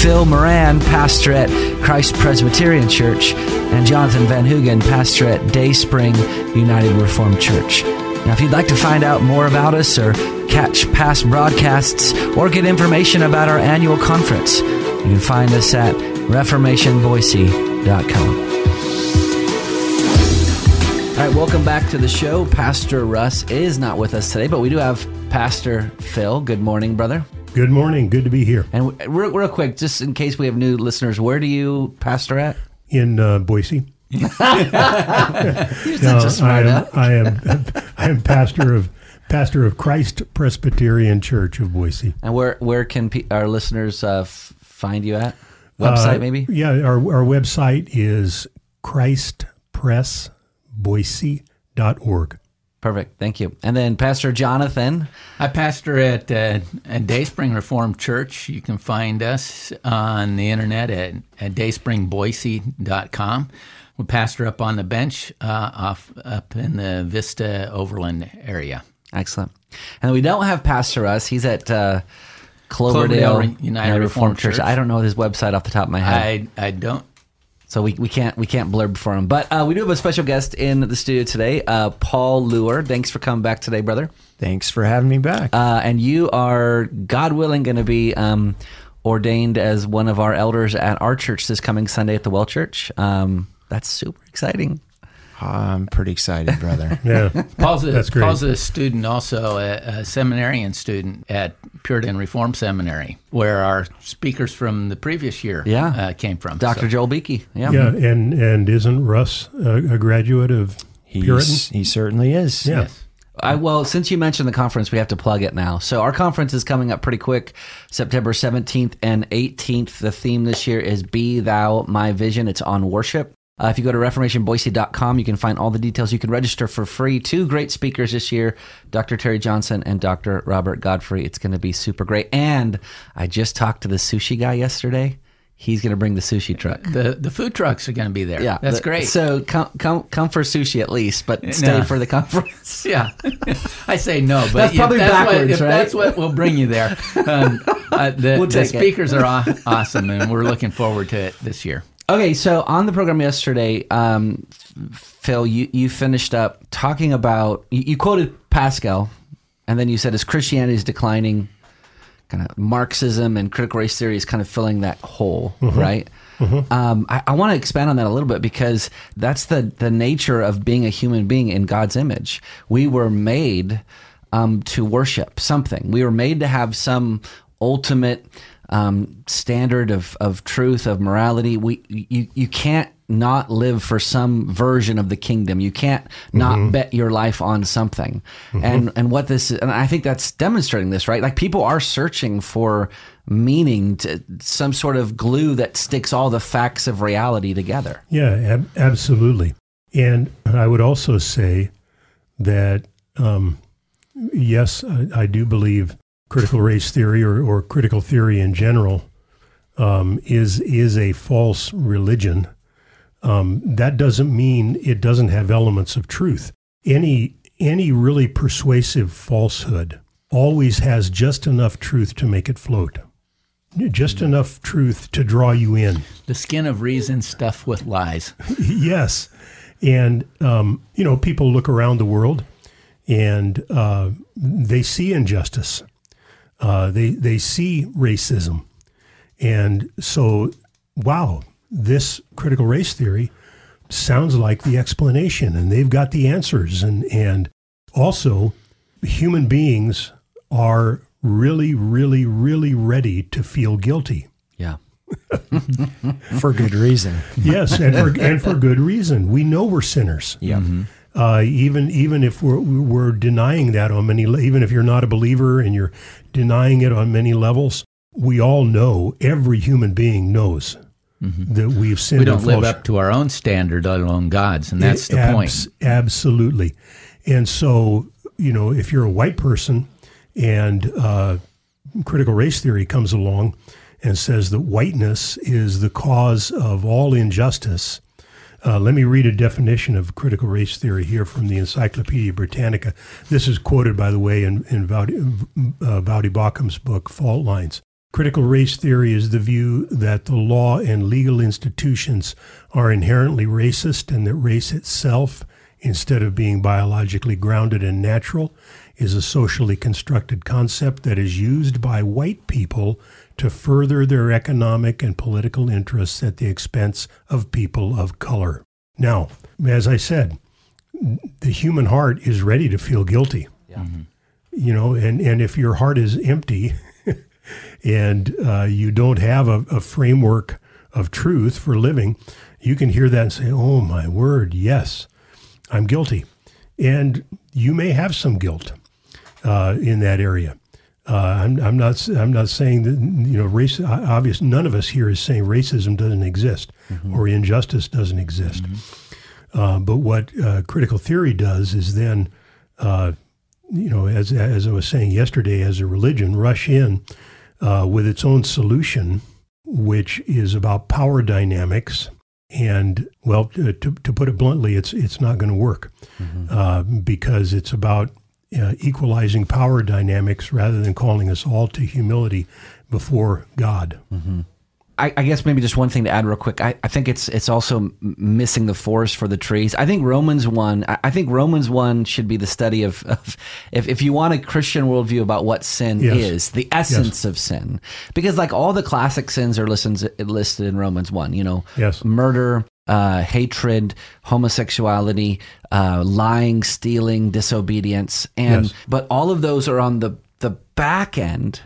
Phil Moran, pastor at Christ Presbyterian Church, and Jonathan Van Hoogen, pastor at Dayspring United Reformed Church. Now, if you'd like to find out more about us or catch past broadcasts or get information about our annual conference, you can find us at ReformationBoise.com. All right, welcome back to the show. Pastor Russ is not with us today, but we do have Pastor Phil. Good morning, brother. Good morning. Good to be here. And real quick, just in case we have new listeners, where do you pastor at? In Boise. You're such a smart aleck. I am pastor of Christ Presbyterian Church of Boise. And where can our listeners find you at? Website maybe? Yeah, our website is christpressboise.org. Perfect. Thank you. And then Pastor Jonathan. I pastor at Dayspring Reformed Church. You can find us on the internet at dayspringboise.com. We pastor up on the bench up in the Vista Overland area. Excellent. And we don't have Pastor Russ. He's at Cloverdale United Reformed Church. I don't know his website off the top of my head. I don't. So we can't blurb for him. But we do have a special guest in the studio today, Paul Luer. Thanks for coming back today, brother. Thanks for having me back. And you are, God willing, going to be ordained as one of our elders at our church this coming Sunday at the Well Church. That's super exciting. I'm pretty excited, brother. Yeah, Paul's a student also, a seminarian student at Puritan Reformed Seminary, where our speakers from the previous year came from. Dr. Joel Beeke. Yeah, yeah, and isn't Russ a graduate of Puritan? He certainly is. Yeah. Yes. Well, since you mentioned the conference, we have to plug it now. So our conference is coming up pretty quick, September 17th and 18th. The theme this year is Be Thou My Vision. It's on worship. If you go to ReformationBoise.com, you can find all the details. You can register for free. Two great speakers this year, Dr. Terry Johnson and Dr. Robert Godfrey. It's going to be super great. And I just talked to the sushi guy yesterday. He's going to bring the sushi truck. The food trucks are going to be there. Yeah, that's great. So come for sushi at least, but stay for the conference. Yeah, I say no, but that's probably backwards, right? That's what we'll bring you there. The speakers are awesome, and we're looking forward to it this year. Okay, so on the program yesterday, Phil, you finished up talking about, you quoted Pascal, and then you said, as Christianity is declining, kind of Marxism and critical race theory is kind of filling that hole, mm-hmm. right? Mm-hmm. I want to expand on that a little bit, because that's the nature of being a human being in God's image. We were made to worship something. We were made to have some ultimate standard of truth, of morality. You can't not live for some version of the kingdom. You can't not mm-hmm. bet your life on something. Mm-hmm. And what this is, and I think that's demonstrating this, right? Like, people are searching for meaning, to some sort of glue that sticks all the facts of reality together. Yeah, absolutely. And I would also say that, yes, I do believe critical race theory or critical theory in general is a false religion. That doesn't mean it doesn't have elements of truth. Any really persuasive falsehood always has just enough truth to make it float, just enough truth to draw you in. The skin of reason stuffed with lies. Yes, and people look around the world and they see injustice. They see racism. And so, wow, this critical race theory sounds like the explanation, and they've got the answers. And also, human beings are really, really, really ready to feel guilty. Yeah. For good reason. Yes, and for good reason. We know we're sinners. Yeah. Mm-hmm. Even if we're denying that on many, even if you're not a believer and you're denying it on many levels, we all know, every human being knows mm-hmm. that we've sinned. We don't live up to our own standard, let alone God's, and that's the point. Absolutely. And so, you know, if you're a white person and critical race theory comes along and says that whiteness is the cause of all injustice, let me read a definition of critical race theory here from the Encyclopedia Britannica. This is quoted, by the way, in Vody Baucom's book, Fault Lines. Critical race theory is the view that the law and legal institutions are inherently racist and that race itself, instead of being biologically grounded and natural, is a socially constructed concept that is used by white people to further their economic and political interests at the expense of people of color. Now, as I said, the human heart is ready to feel guilty. Yeah. Mm-hmm. You know, and if your heart is empty and you don't have a framework of truth for living, you can hear that and say, oh my word, yes, I'm guilty. And you may have some guilt in that area. I'm not saying that, you know, race. Obvious. None of us here is saying racism doesn't exist mm-hmm. or injustice doesn't exist. Mm-hmm. But what critical theory does is then, you know, as I was saying yesterday, as a religion, rush in with its own solution, which is about power dynamics. And well, to put it bluntly, it's not going to work mm-hmm. Because it's about equalizing power dynamics rather than calling us all to humility before God. Mm-hmm. I guess maybe just one thing to add real quick. I think it's also missing the forest for the trees. I think Romans 1 should be the study of if you want a Christian worldview about what sin yes. is, the essence yes. of sin. Because like all the classic sins are listed in Romans 1, you know, yes. murder, hatred, homosexuality, lying, stealing, disobedience. And yes. But all of those are on the back end.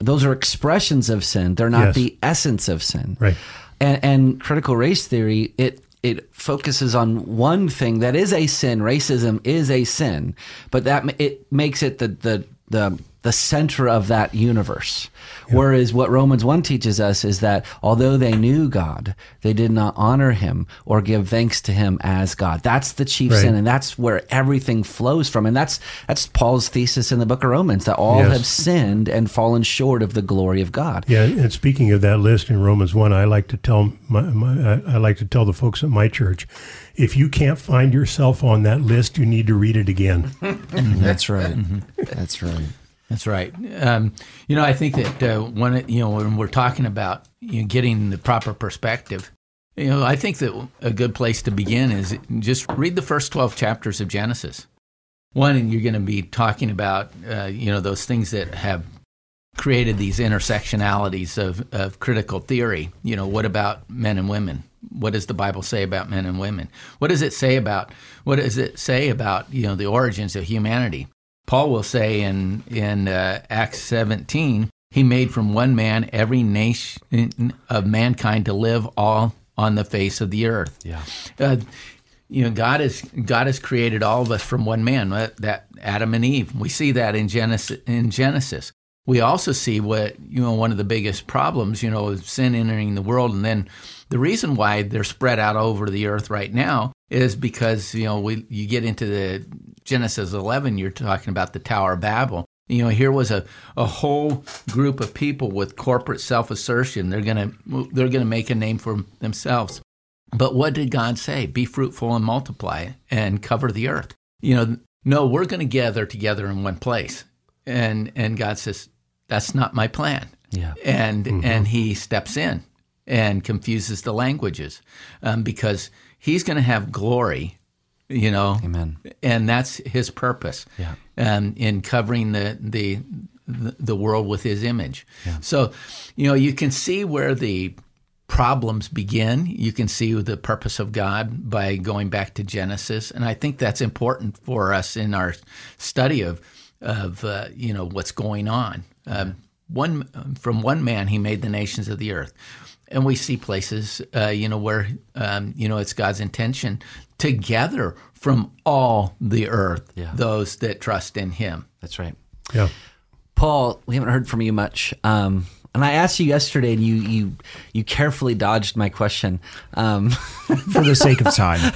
Those are expressions of sin. They're not yes. the essence of sin. Right. And critical race theory, it focuses on one thing that is a sin. Racism is a sin, but that it makes it the center of that universe. Yeah. Whereas what Romans 1 teaches us is that although they knew God, they did not honor him or give thanks to him as God. That's the chief right. sin, and that's where everything flows from. And that's Paul's thesis in the book of Romans, that all yes. have sinned and fallen short of the glory of God. Yeah, and speaking of that list in Romans 1, I like to tell I like to tell the folks at my church, if you can't find yourself on that list, you need to read it again. That's right. That's right. That's right. You know, I think that when we're talking about getting the proper perspective, you know, I think that a good place to begin is just read the first 12 chapters of Genesis. One, you're going to be talking about those things that have created these intersectionalities of critical theory. You know, what about men and women? What does the Bible say about men and women? What does it say about the origins of humanity? Paul will say in Acts 17, he made from one man every nation of mankind to live all on the face of the earth. Yeah, God has created all of us from one man. That Adam and Eve. We see that in Genesis. We also see one of the biggest problems, is sin entering the world, and then the reason why they're spread out over the earth right now is because you get into the Genesis 11, you're talking about the Tower of Babel. You know, here was a whole group of people with corporate self-assertion. They're gonna make a name for themselves. But what did God say? Be fruitful and multiply and cover the earth. You know, no, we're gonna gather together in one place. And God says, that's not my plan. Yeah. And mm-hmm. and he steps in and confuses the languages because he's gonna have glory. You know, amen. And that's his purpose, yeah. In covering the world with his image. Yeah. So, you can see where the problems begin. You can see the purpose of God by going back to Genesis, and I think that's important for us in our study of what's going on. From one man, he made the nations of the earth. And we see places, where, it's God's intention to gather from all the earth yeah. those that trust in him. That's right. Yeah. Paul, we haven't heard from you much. And I asked you yesterday, and you carefully dodged my question. For the sake of time.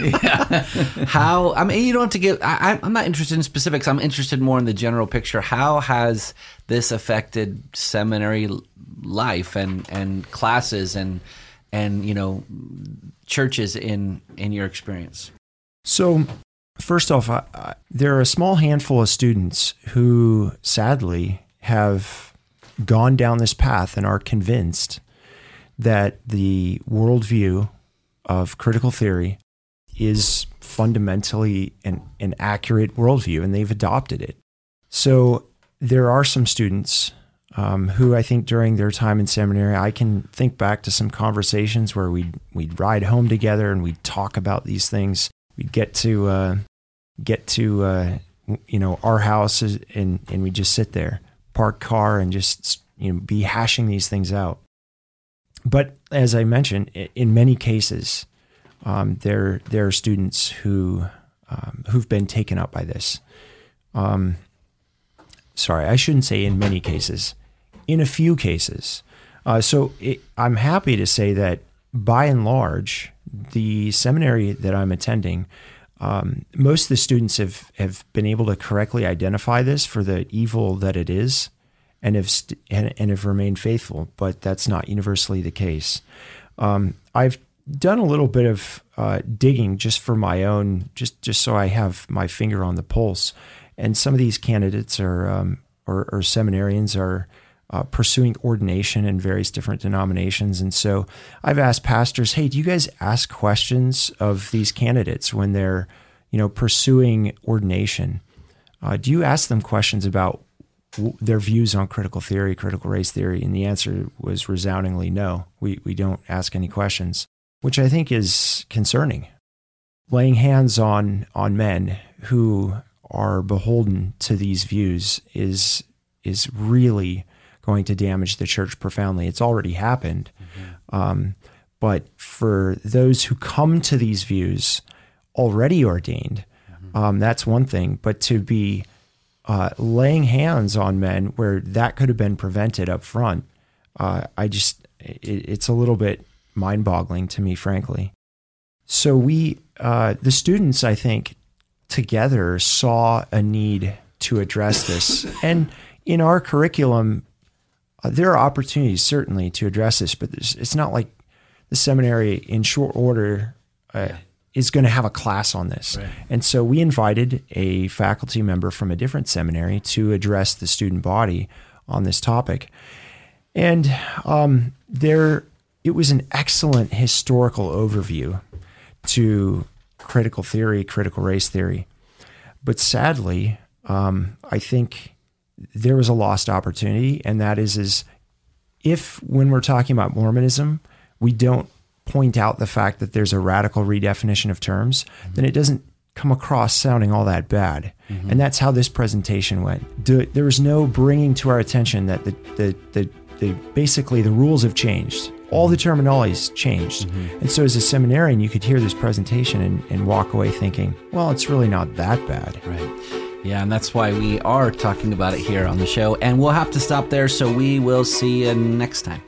Yeah. How, I mean, you don't have to give, I'm not interested in specifics. I'm interested more in the general picture. How has this affected seminary life and classes and you know, churches in your experience? So first off, there are a small handful of students who sadly have gone down this path and are convinced that the worldview of critical theory is fundamentally an accurate worldview, and they've adopted it. So there are some students who I think during their time in seminary, I can think back to some conversations where we'd ride home together and we'd talk about these things. We'd get to you know, our houses and we'd just sit there, park car, and just, you know, be hashing these things out. But as I mentioned, in many cases, there are students who've been taken up by this. Sorry, I shouldn't say in many cases. In a few cases. I'm happy to say that by and large, the seminary that I'm attending, most of the students have been able to correctly identify this for the evil that it is, and have remained faithful. But that's not universally the case. I've done a little bit of digging just for my own, just so I have my finger on the pulse. And some of these candidates or seminarians are pursuing ordination in various different denominations. And so I've asked pastors, hey, do you guys ask questions of these candidates when they're, you know, pursuing ordination? Do you ask them questions about their views on critical theory, critical race theory? And the answer was resoundingly no. We don't ask any questions, which I think is concerning. Laying hands on men who are beholden to these views is really going to damage the church profoundly. It's already happened. Mm-hmm. But for those who come to these views already ordained, mm-hmm. That's one thing. But to be laying hands on men where that could have been prevented up front, it's a little bit mind-boggling to me, frankly. So the students, I think, together saw a need to address this. And in our curriculum, there are opportunities certainly to address this, but it's not like the seminary in short order is going to have a class on this. Right. And so we invited a faculty member from a different seminary to address the student body on this topic. And it was an excellent historical overview to critical theory, critical race theory. But sadly, I think there was a lost opportunity, and that is if when we're talking about Mormonism, we don't point out the fact that there's a radical redefinition of terms, mm-hmm. then it doesn't come across sounding all that bad. Mm-hmm. And that's how this presentation went. There was no bringing to our attention that basically the rules have changed. All the terminology's changed. Mm-hmm. And so as a seminarian, you could hear this presentation and walk away thinking, well, it's really not that bad. Right. Yeah, and that's why we are talking about it here on the show. And we'll have to stop there, so we will see you next time.